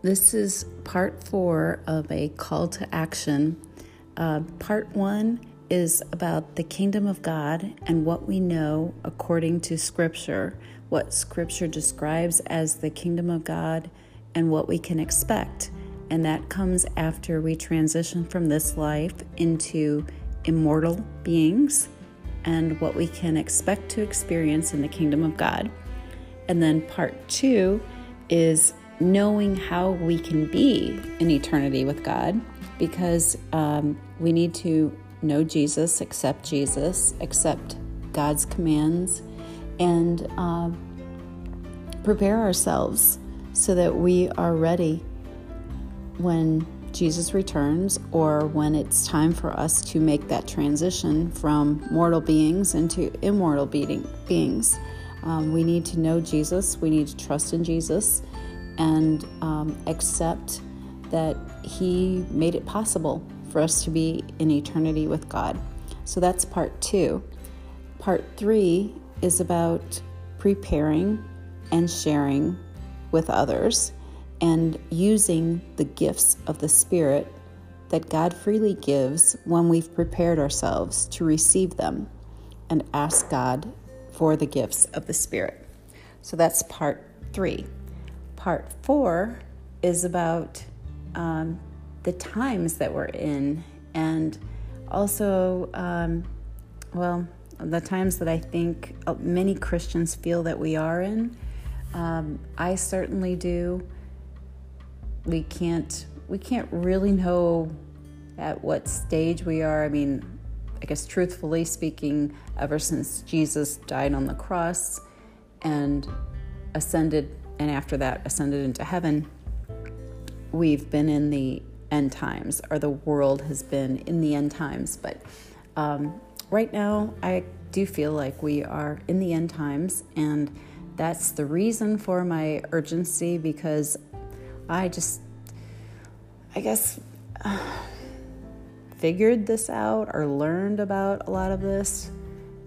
This is part 4 of a call to action. Part 1 is about the kingdom of God and what we know according to Scripture, what Scripture describes as the kingdom of God and what we can expect. And that comes after we transition from this life into immortal beings and what we can expect to experience in the kingdom of God. And then part 2 is knowing how we can be in eternity with God, because we need to know Jesus, accept God's commands, and prepare ourselves so that we are ready when Jesus returns, or when it's time for us to make that transition from mortal beings into immortal beings. We need to know Jesus. We need to trust in Jesus and accept that He made it possible for us to be in eternity with God. So that's part 2. Part 3 is about preparing and sharing with others and using the gifts of the Spirit that God freely gives when we've prepared ourselves to receive them and ask God for the gifts of the Spirit. So that's part 3. Part 4 is about the times that we're in, and also, the times that I think many Christians feel that we are in. I certainly do. We can't really know at what stage we are. I mean, I guess truthfully speaking, ever since Jesus died on the cross and ascended, and after that ascended into heaven, we've been in the end times, or the world has been in the end times. But right now, I do feel like we are in the end times, and that's the reason for my urgency, because I figured this out, or learned about a lot of this,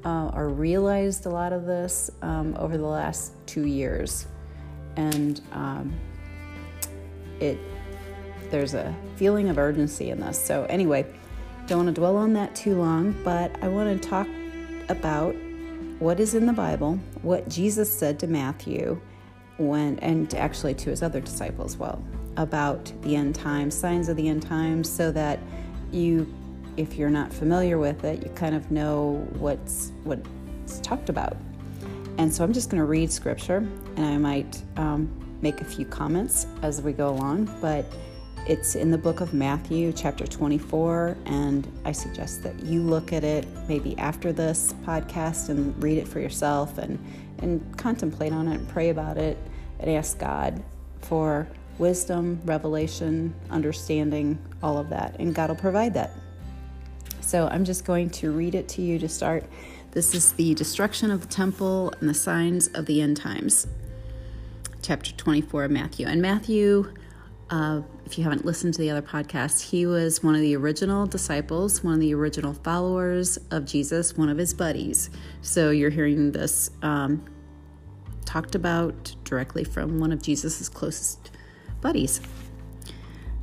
or realized a lot of this over the last 2 years. And there's a feeling of urgency in this. So anyway, don't want to dwell on that too long, but I want to talk about what is in the Bible, what Jesus said to Matthew, and to his other disciples, about the end times, signs of the end times, so that you, if you're not familiar with it, you kind of know what's talked about. And so I'm just going to read Scripture, and I might make a few comments as we go along, but it's in the book of Matthew, chapter 24, and I suggest that you look at it maybe after this podcast and read it for yourself, and contemplate on it and pray about it and ask God for wisdom, revelation, understanding, all of that, and God will provide that. So I'm just going to read it to you to start. This is the destruction of the temple and the signs of the end times. Chapter 24 of Matthew. And Matthew, if you haven't listened to the other podcast, he was one of the original disciples, one of the original followers of Jesus, one of his buddies. So you're hearing this talked about directly from one of Jesus's closest buddies.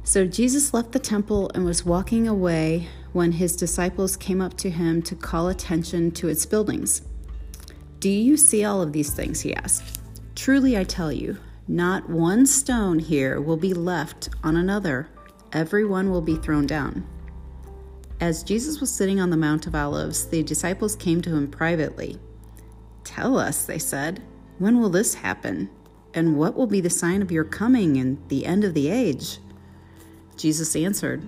So Jesus left the temple and was walking away when his disciples came up to him to call attention to its buildings. "Do you see all of these things?" he asked. "Truly I tell you, not one stone here will be left on another. Everyone will be thrown down." As Jesus was sitting on the Mount of Olives, the disciples came to him privately. "Tell us," they said, "when will this happen? And what will be the sign of your coming and the end of the age?" Jesus answered,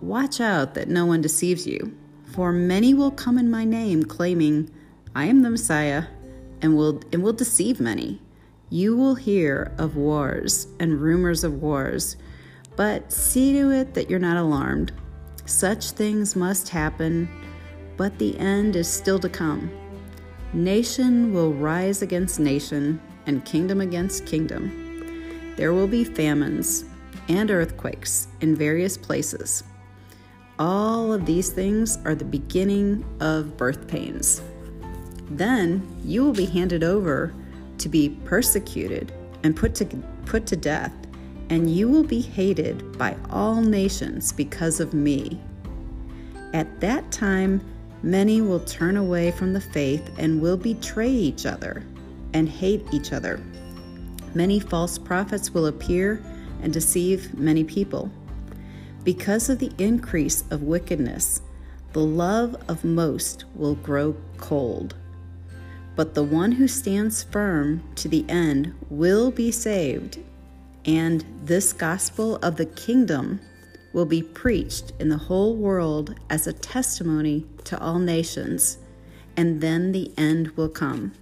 "Watch out that no one deceives you, for many will come in my name, claiming, 'I am the Messiah,' and will deceive many. You will hear of wars and rumors of wars, but see to it that you're not alarmed. Such things must happen, but the end is still to come. Nation will rise against nation, and kingdom against kingdom. There will be famines and earthquakes in various places. All of these things are the beginning of birth pains. Then you will be handed over to be persecuted and put to death, and you will be hated by all nations because of me. At that time, many will turn away from the faith and will betray each other and hate each other. Many false prophets will appear and deceive many people. Because of the increase of wickedness, the love of most will grow cold. But the one who stands firm to the end will be saved, and this gospel of the kingdom will be preached in the whole world as a testimony to all nations, and then the end will come.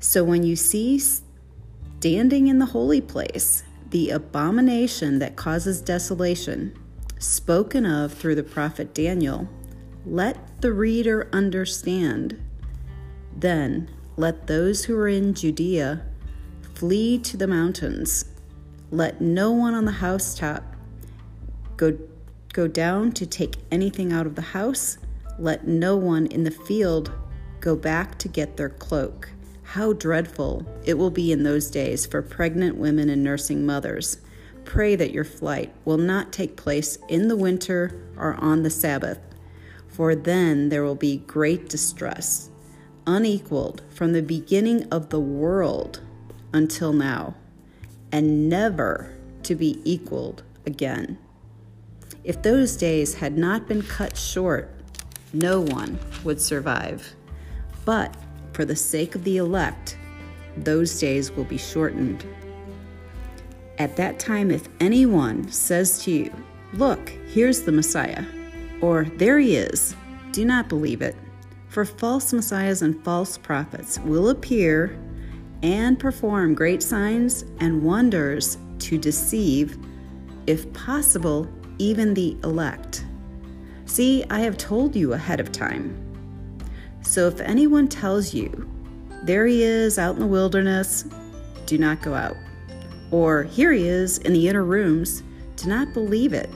So when you see standing in the holy place the abomination that causes desolation, spoken of through the prophet Daniel, let the reader understand. Then let those who are in Judea flee to the mountains. Let no one on the housetop go down to take anything out of the house. Let no one in the field go back to get their cloak. How dreadful it will be in those days for pregnant women and nursing mothers. Pray that your flight will not take place in the winter or on the Sabbath, for then there will be great distress, unequaled from the beginning of the world until now, and never to be equaled again. If those days had not been cut short, no one would survive. But for the sake of the elect, those days will be shortened. At that time, if anyone says to you, "Look, here's the Messiah," or "There he is," do not believe it. For false messiahs and false prophets will appear and perform great signs and wonders to deceive, if possible, even the elect. See, I have told you ahead of time. So if anyone tells you, "There he is out in the wilderness," do not go out. Or, "Here he is in the inner rooms," do not believe it.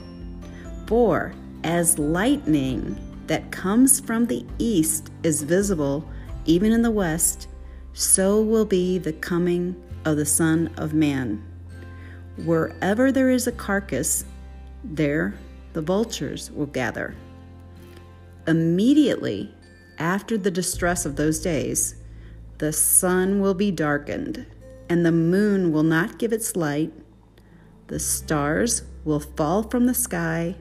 For as lightning that comes from the east is visible even in the west, so will be the coming of the Son of Man. Wherever there is a carcass, there the vultures will gather. Immediately after the distress of those days, the sun will be darkened, and the moon will not give its light. The stars will fall from the sky,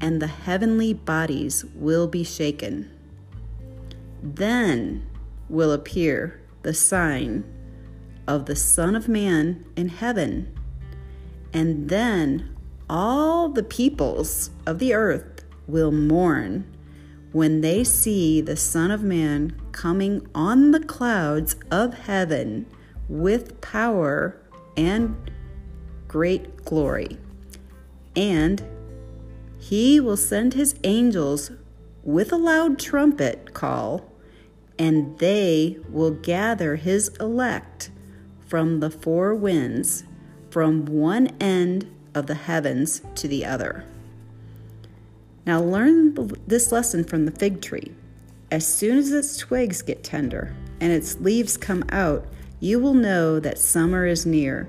and the heavenly bodies will be shaken. Then will appear the sign of the Son of Man in heaven, and then all the peoples of the earth will mourn when they see the Son of Man coming on the clouds of heaven with power and great glory. And he will send his angels with a loud trumpet call, and they will gather his elect from the four winds, from one end of the heavens to the other. Now learn this lesson from the fig tree. As soon as its twigs get tender and its leaves come out, you will know that summer is near.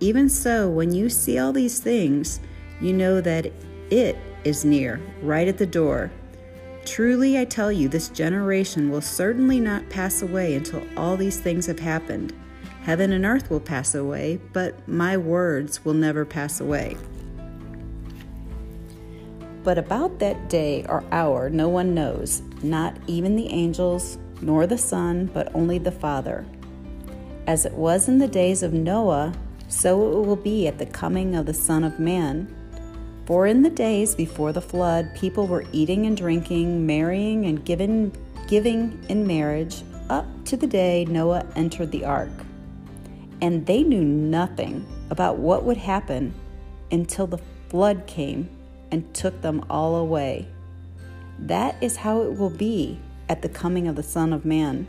Even so, when you see all these things, you know that it is near, right at the door. Truly, I tell you, this generation will certainly not pass away until all these things have happened. Heaven and earth will pass away, but my words will never pass away. But about that day or hour no one knows, not even the angels, nor the Son, but only the Father. As it was in the days of Noah, so it will be at the coming of the Son of Man. For in the days before the flood, people were eating and drinking, marrying and giving in marriage, up to the day Noah entered the ark. And they knew nothing about what would happen until the flood came and took them all away. That is how it will be at the coming of the Son of Man.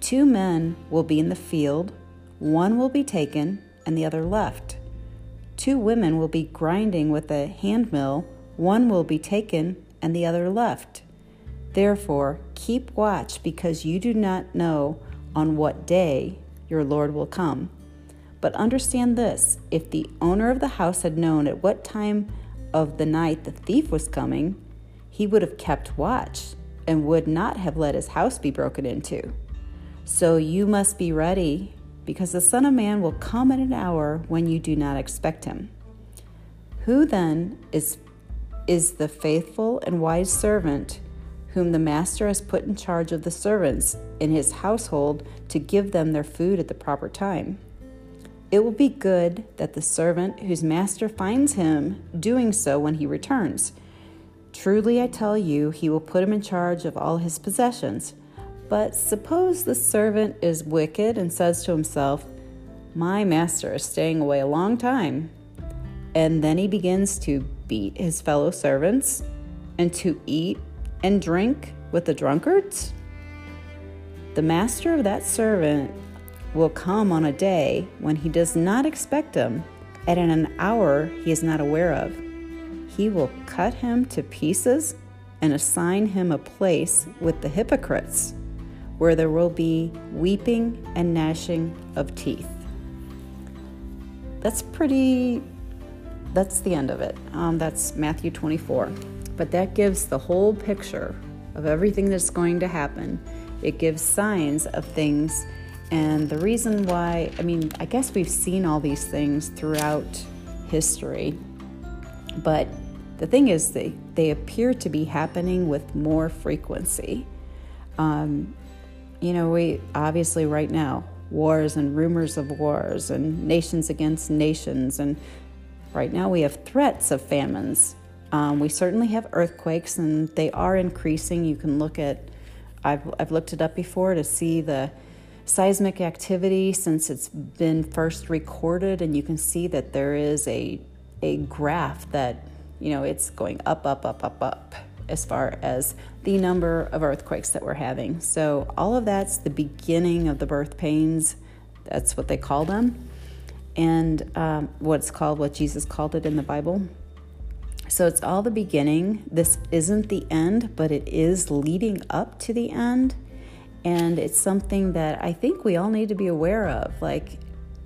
2 men will be in the field, one will be taken and the other left. 2 women will be grinding with a handmill, one will be taken and the other left. Therefore, keep watch, because you do not know on what day your Lord will come. But understand this, if the owner of the house had known at what time of the night the thief was coming, he would have kept watch and would not have let his house be broken into. So you must be ready, because the Son of Man will come at an hour when you do not expect him. Who then is the faithful and wise servant whom the master has put in charge of the servants in his household to give them their food at the proper time? It will be good that the servant whose master finds him doing so when he returns. Truly I tell you, he will put him in charge of all his possessions. But suppose the servant is wicked and says to himself, "My master is staying away a long time," and then he begins to beat his fellow servants and to eat and drink with the drunkards? The master of that servant will come on a day when he does not expect him, and in an hour he is not aware of. He will cut him to pieces and assign him a place with the hypocrites, where there will be weeping and gnashing of teeth. That's the end of it. That's Matthew 24. But that gives the whole picture of everything that's going to happen. It gives signs of things. And the reason why, I guess we've seen all these things throughout history, but the thing is they appear to be happening with more frequency. We obviously right now, wars and rumors of wars and nations against nations. And right now we have threats of famines. We certainly have earthquakes, and they are increasing. You can look at, I've looked it up before to see the seismic activity since it's been first recorded, and you can see that there is a graph that, it's going up as far as the number of earthquakes that we're having. So all of that's the beginning of the birth pains. That's what they call them, and what Jesus called it in the Bible. So it's all the beginning. This isn't the end, but it is leading up to the end. And it's something that I think we all need to be aware of.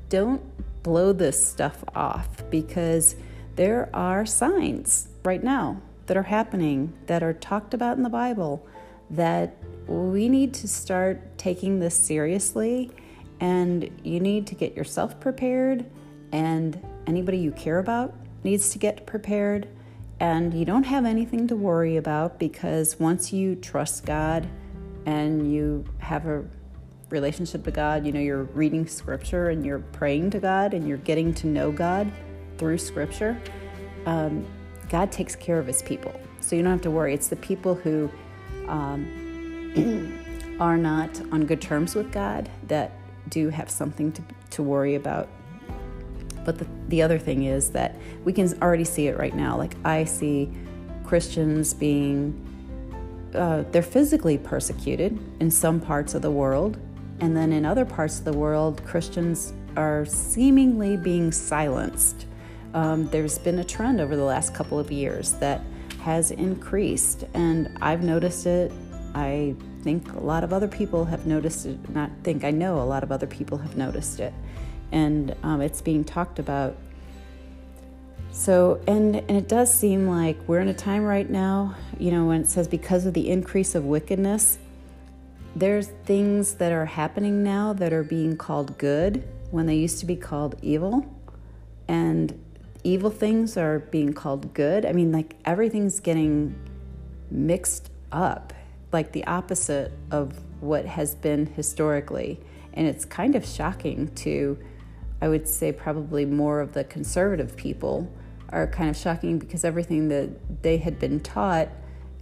Don't blow this stuff off, because there are signs right now that are happening, that are talked about in the Bible, that we need to start taking this seriously. And you need to get yourself prepared, and anybody you care about needs to get prepared. And you don't have anything to worry about, because once you trust God and you have a relationship to God, you're reading scripture and you're praying to God and you're getting to know God through scripture, God takes care of his people. So you don't have to worry. It's the people who are not on good terms with God that do have something to worry about. But the other thing is that we can already see it right now. I see Christians being... they're physically persecuted in some parts of the world, and then in other parts of the world, Christians are seemingly being silenced. There's been a trend over the last couple of years that has increased, and I've noticed it. I think a lot of other people have noticed it. I know a lot of other people have noticed it, and it's being talked about. So, and it does seem like we're in a time right now, when it says because of the increase of wickedness, there's things that are happening now that are being called good when they used to be called evil, and evil things are being called good. Everything's getting mixed up, the opposite of what has been historically. And it's kind of shocking to, I would say probably more of the conservative people are kind of shocking, because everything that they had been taught,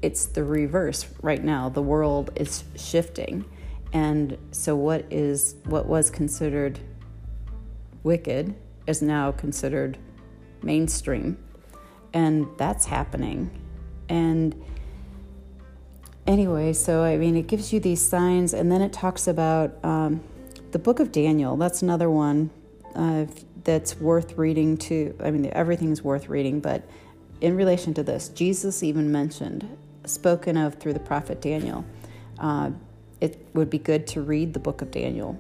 it's the reverse right now. The world is shifting. And so what was considered wicked is now considered mainstream. And that's happening. And anyway, so it gives you these signs. And then it talks about the book of Daniel. That's another one. That's worth reading too. Everything's worth reading, but in relation to this, Jesus even spoken of through the prophet Daniel. It would be good to read the book of Daniel.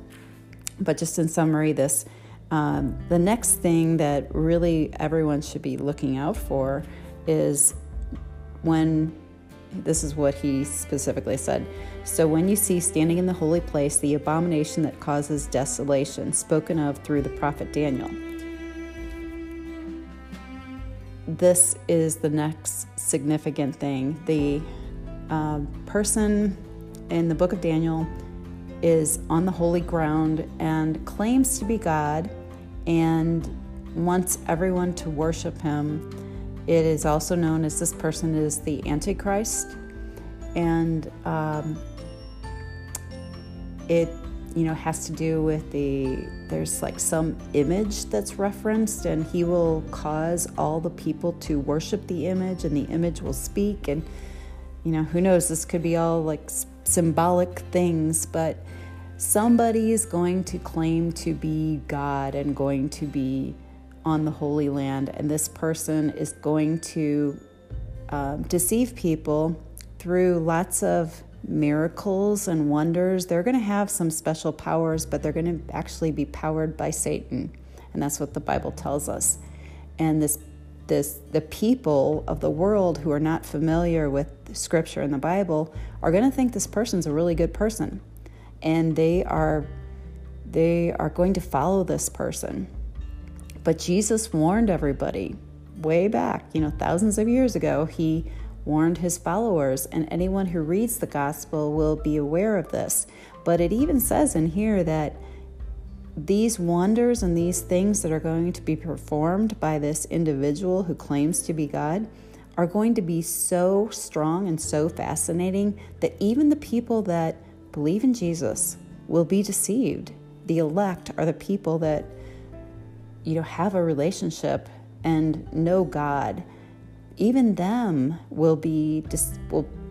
But just in summary, this The next thing that really everyone should be looking out for is when, this is what he specifically said, so when you see standing in the holy place the abomination that causes desolation, spoken of through the prophet Daniel. This is the next significant thing. The person in the book of Daniel is on the holy ground and claims to be God and wants everyone to worship him. It is also known as, this person is the Antichrist, and it, you know, has to do with there's like some image that's referenced, and he will cause all the people to worship the image, and the image will speak, and you know, who knows, this could be all like symbolic things, but somebody is going to claim to be God and going to be on the Holy Land, and this person is going to deceive people through lots of miracles and wonders. They're going to have some special powers, but they're going to actually be powered by Satan, and that's what the Bible tells us. And this the people of the world who are not familiar with Scripture and the Bible are going to think this person's a really good person, and they are going to follow this person. But Jesus warned everybody way back, you know, thousands of years ago. He warned his followers, and anyone who reads the gospel will be aware of this. But it even says in here that these wonders and these things that are going to be performed by this individual who claims to be God are going to be so strong and so fascinating that even the people that believe in Jesus will be deceived. The elect are the people that, you know, have a relationship and know God. Even them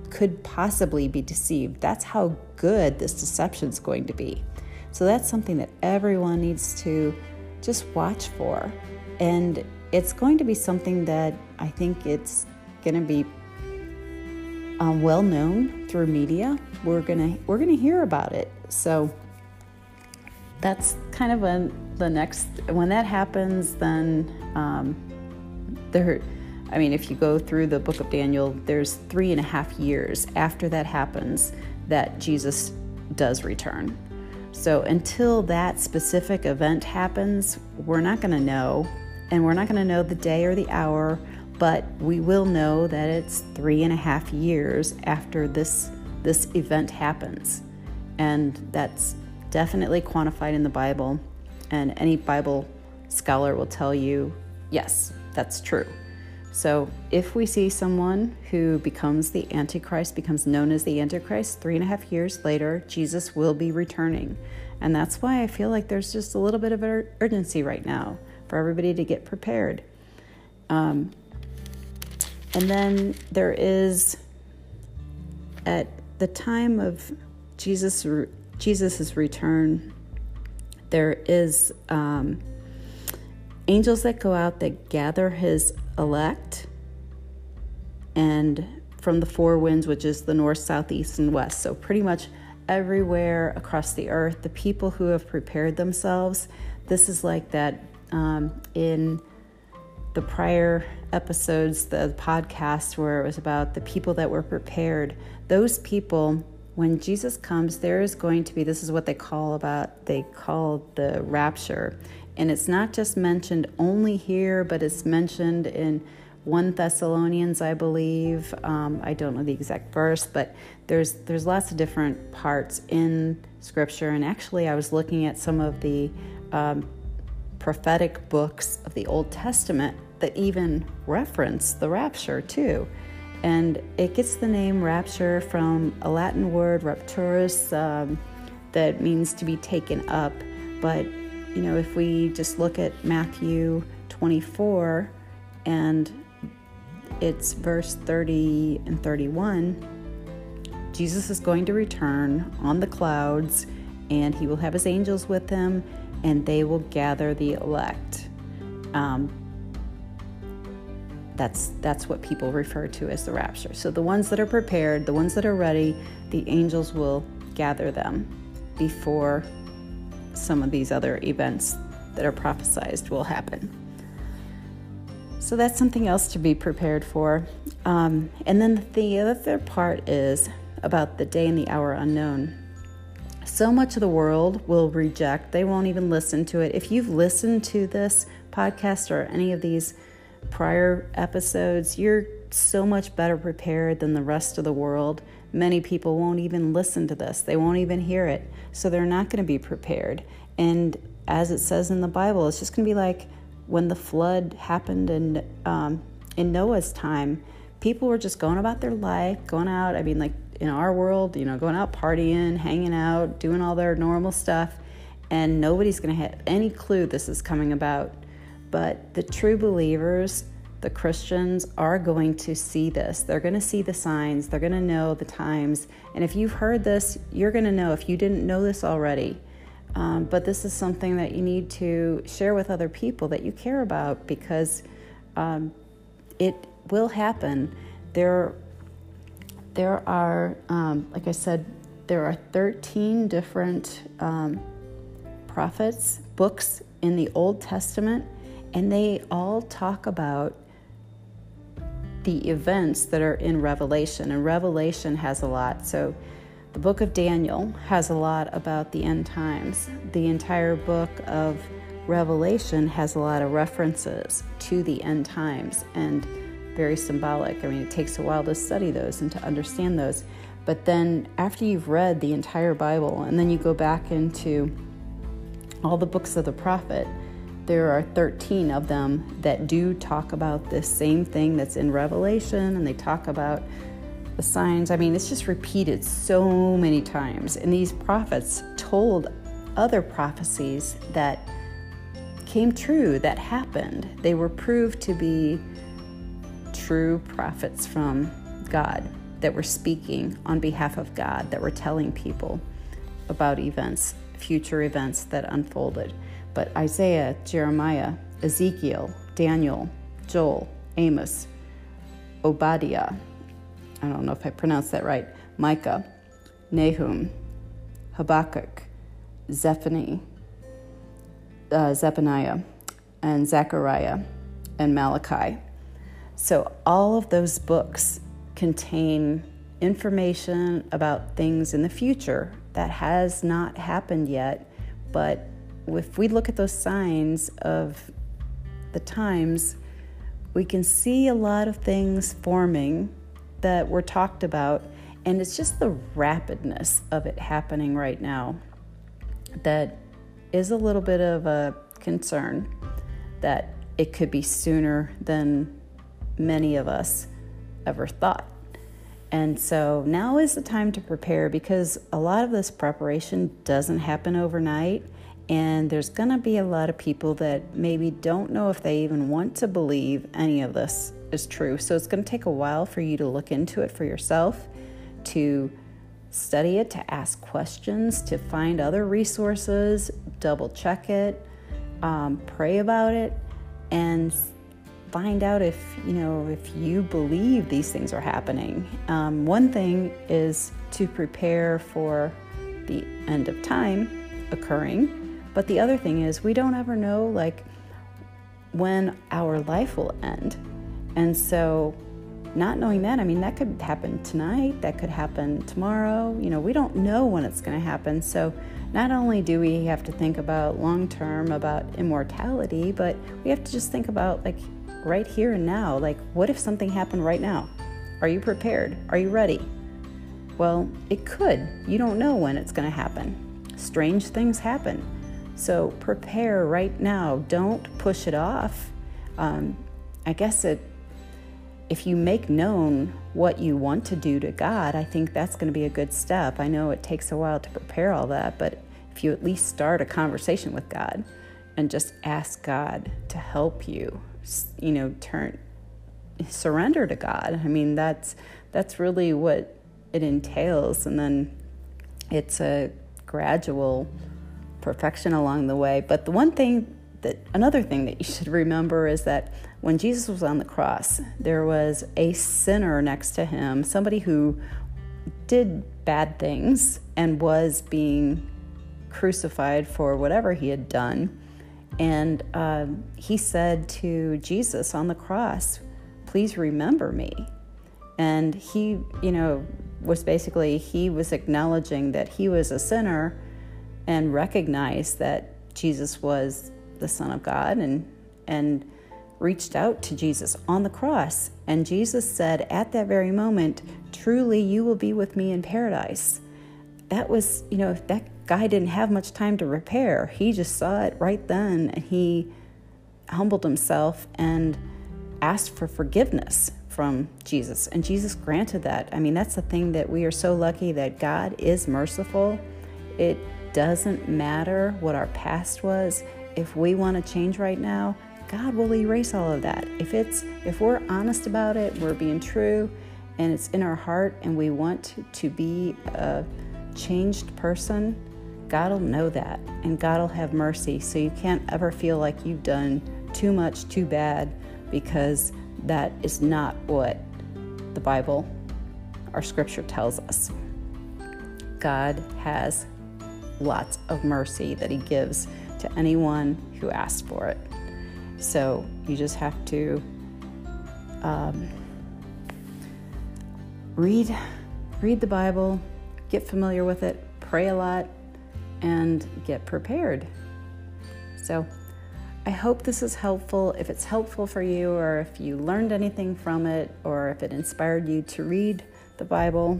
could possibly be deceived. That's how good this deception is going to be. So that's something that everyone needs to just watch for, and it's going to be something that I think it's going to be well known through media. We're gonna hear about it. So that's kind of the next, when that happens, then if you go through the book of Daniel, there's 3.5 years after that happens that Jesus does return. So until that specific event happens, we're not going to know, and we're not going to know the day or the hour, but we will know that it's 3.5 years after this event happens, and that's definitely quantified in the Bible. And any Bible scholar will tell you, yes, that's true. So if we see someone who becomes the Antichrist, becomes known as the Antichrist, 3.5 years later, Jesus will be returning. And that's why I feel like there's just a little bit of urgency right now for everybody to get prepared. And then there is, at the time of Jesus's return, there is angels that go out that gather his elect, and from the four winds, which is the north, south, east, and west. So pretty much everywhere across the earth, the people who have prepared themselves. This is like that in the prior episodes, the podcast where it was about the people that were prepared. Those people, when Jesus comes, there is going to be, this is what they call the rapture. And it's not just mentioned only here, but it's mentioned in 1 Thessalonians, I believe. I don't know the exact verse, but there's lots of different parts in Scripture. And actually, I was looking at some of the prophetic books of the Old Testament that even reference the rapture too. And it gets the name rapture from a Latin word, rapturus, that means to be taken up. But, you know, if we just look at Matthew 24, and it's verse 30 and 31, Jesus is going to return on the clouds, and he will have his angels with him, and they will gather the elect. That's what people refer to as the rapture. So the ones that are prepared, the ones that are ready, the angels will gather them before some of these other events that are prophesied will happen. So that's something else to be prepared for. And then the other part is about the day and the hour unknown. So much of the world will reject. They won't even listen to it. If you've listened to this podcast or any of these prior episodes, you're so much better prepared than the rest of the world. Many people won't even listen to this. They won't even hear it. So they're not going to be prepared. And as it says in the Bible, it's just going to be like when the flood happened in Noah's time. People were just going about their life, going out. I mean, like in our world, going out partying, hanging out, doing all their normal stuff. And nobody's going to have any clue this is coming about. But the true believers, the Christians, are going to see this. They're going to see the signs. They're going to know the times. And if you've heard this, you're going to know if you didn't know this already. But this is something that you need to share with other people that you care about, because it will happen. There are, like I said, there are 13 different prophets, books in the Old Testament, and they all talk about the events that are in Revelation. And Revelation has a lot. So the book of Daniel has a lot about the end times. The entire book of Revelation has a lot of references to the end times, and very symbolic. I mean, it takes a while to study those and to understand those. But then after you've read the entire Bible, and then you go back into all the books of the prophet, there are 13 of them that do talk about this same thing that's in Revelation, and they talk about the signs. I mean, it's just repeated so many times. And these prophets told other prophecies that came true, that happened. They were proved to be true prophets from God that were speaking on behalf of God, that were telling people about events, future events that unfolded. But Isaiah, Jeremiah, Ezekiel, Daniel, Joel, Amos, Obadiah, I don't know if I pronounced that right, Micah, Nahum, Habakkuk, Zephaniah, and Zechariah, and Malachi. So all of those books contain information about things in the future that has not happened yet, but if we look at those signs of the times, we can see a lot of things forming that were talked about, and it's just the rapidness of it happening right now that is a little bit of a concern, that it could be sooner than many of us ever thought. And so now is the time to prepare, because a lot of this preparation doesn't happen overnight. And there's going to be a lot of people that maybe don't know if they even want to believe any of this is true. So it's going to take a while for you to look into it for yourself, to study it, to ask questions, to find other resources, double check it, pray about it, and find out if you believe these things are happening. One thing is to prepare for the end of time occurring. But the other thing is, we don't ever know when our life will end. And so not knowing that, I mean, that could happen tonight, that could happen tomorrow. We don't know when it's going to happen. So not only do we have to think about long-term, about immortality, but we have to just think about right here and now. What if something happened right now? Are you prepared? Are you ready? Well, it could. You don't know when it's going to happen. Strange things happen. So prepare right now. Don't push it off. I guess if you make known what you want to do to God, I think that's going to be a good step. I know it takes a while to prepare all that, but if you at least start a conversation with God and just ask God to help you, surrender to God. I mean, that's really what it entails. And then it's a gradual perfection along the way. But another thing that you should remember is that when Jesus was on the cross, there was a sinner next to him, somebody who did bad things and was being crucified for whatever he had done. And he said to Jesus on the cross, "Please remember me." And he, was basically, he was acknowledging that he was a sinner and recognized that Jesus was the Son of God, and reached out to Jesus on the cross. And Jesus said at that very moment, "Truly, you will be with me in paradise." That was, if that guy didn't have much time to repair. He just saw it right then, and he humbled himself and asked for forgiveness from Jesus. And Jesus granted that. I mean, that's the thing that we are so lucky that God is merciful. It doesn't matter what our past was. If we want to change right now, God will erase all of that. If we're honest about it, we're being true, and it's in our heart, and we want to be a changed person, God will know that, and God will have mercy. So you can't ever feel like you've done too much, too bad, because that is not what the Bible, our scripture, tells us. God has lots of mercy that he gives to anyone who asks for it. So you just have to read the Bible, get familiar with it, pray a lot, and get prepared. So I hope this is helpful. If it's helpful for you, or if you learned anything from it, or if it inspired you to read the Bible,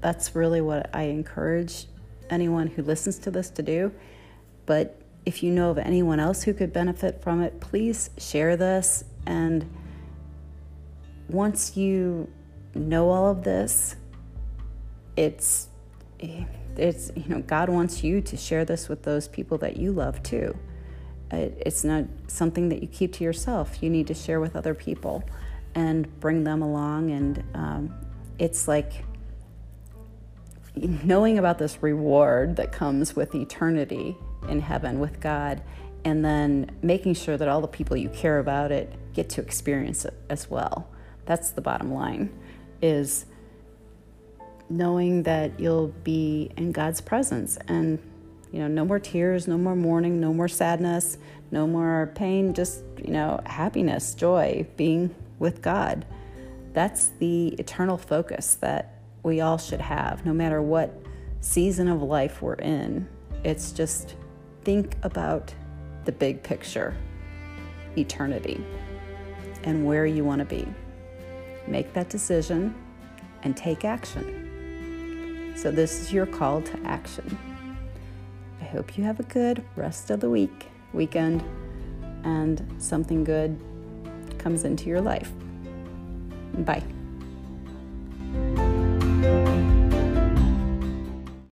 that's really what I encourage anyone who listens to this to do. But if you know of anyone else who could benefit from it, please share this. And once you know all of this, it's God wants you to share this with those people that you love too. It's not something that you keep to yourself. You need to share with other people and bring them along. And it's like knowing about this reward that comes with eternity in heaven with God, and then making sure that all the people you care about it get to experience it as well. That's the bottom line, is knowing that you'll be in God's presence, and no more tears, no more mourning, no more sadness, no more pain, just happiness, joy, being with God. That's the eternal focus that we all should have, no matter what season of life we're in. It's just think about the big picture, eternity, and where you want to be. Make that decision and take action. So this is your call to action. I hope you have a good rest of the weekend, and something good comes into your life. Bye.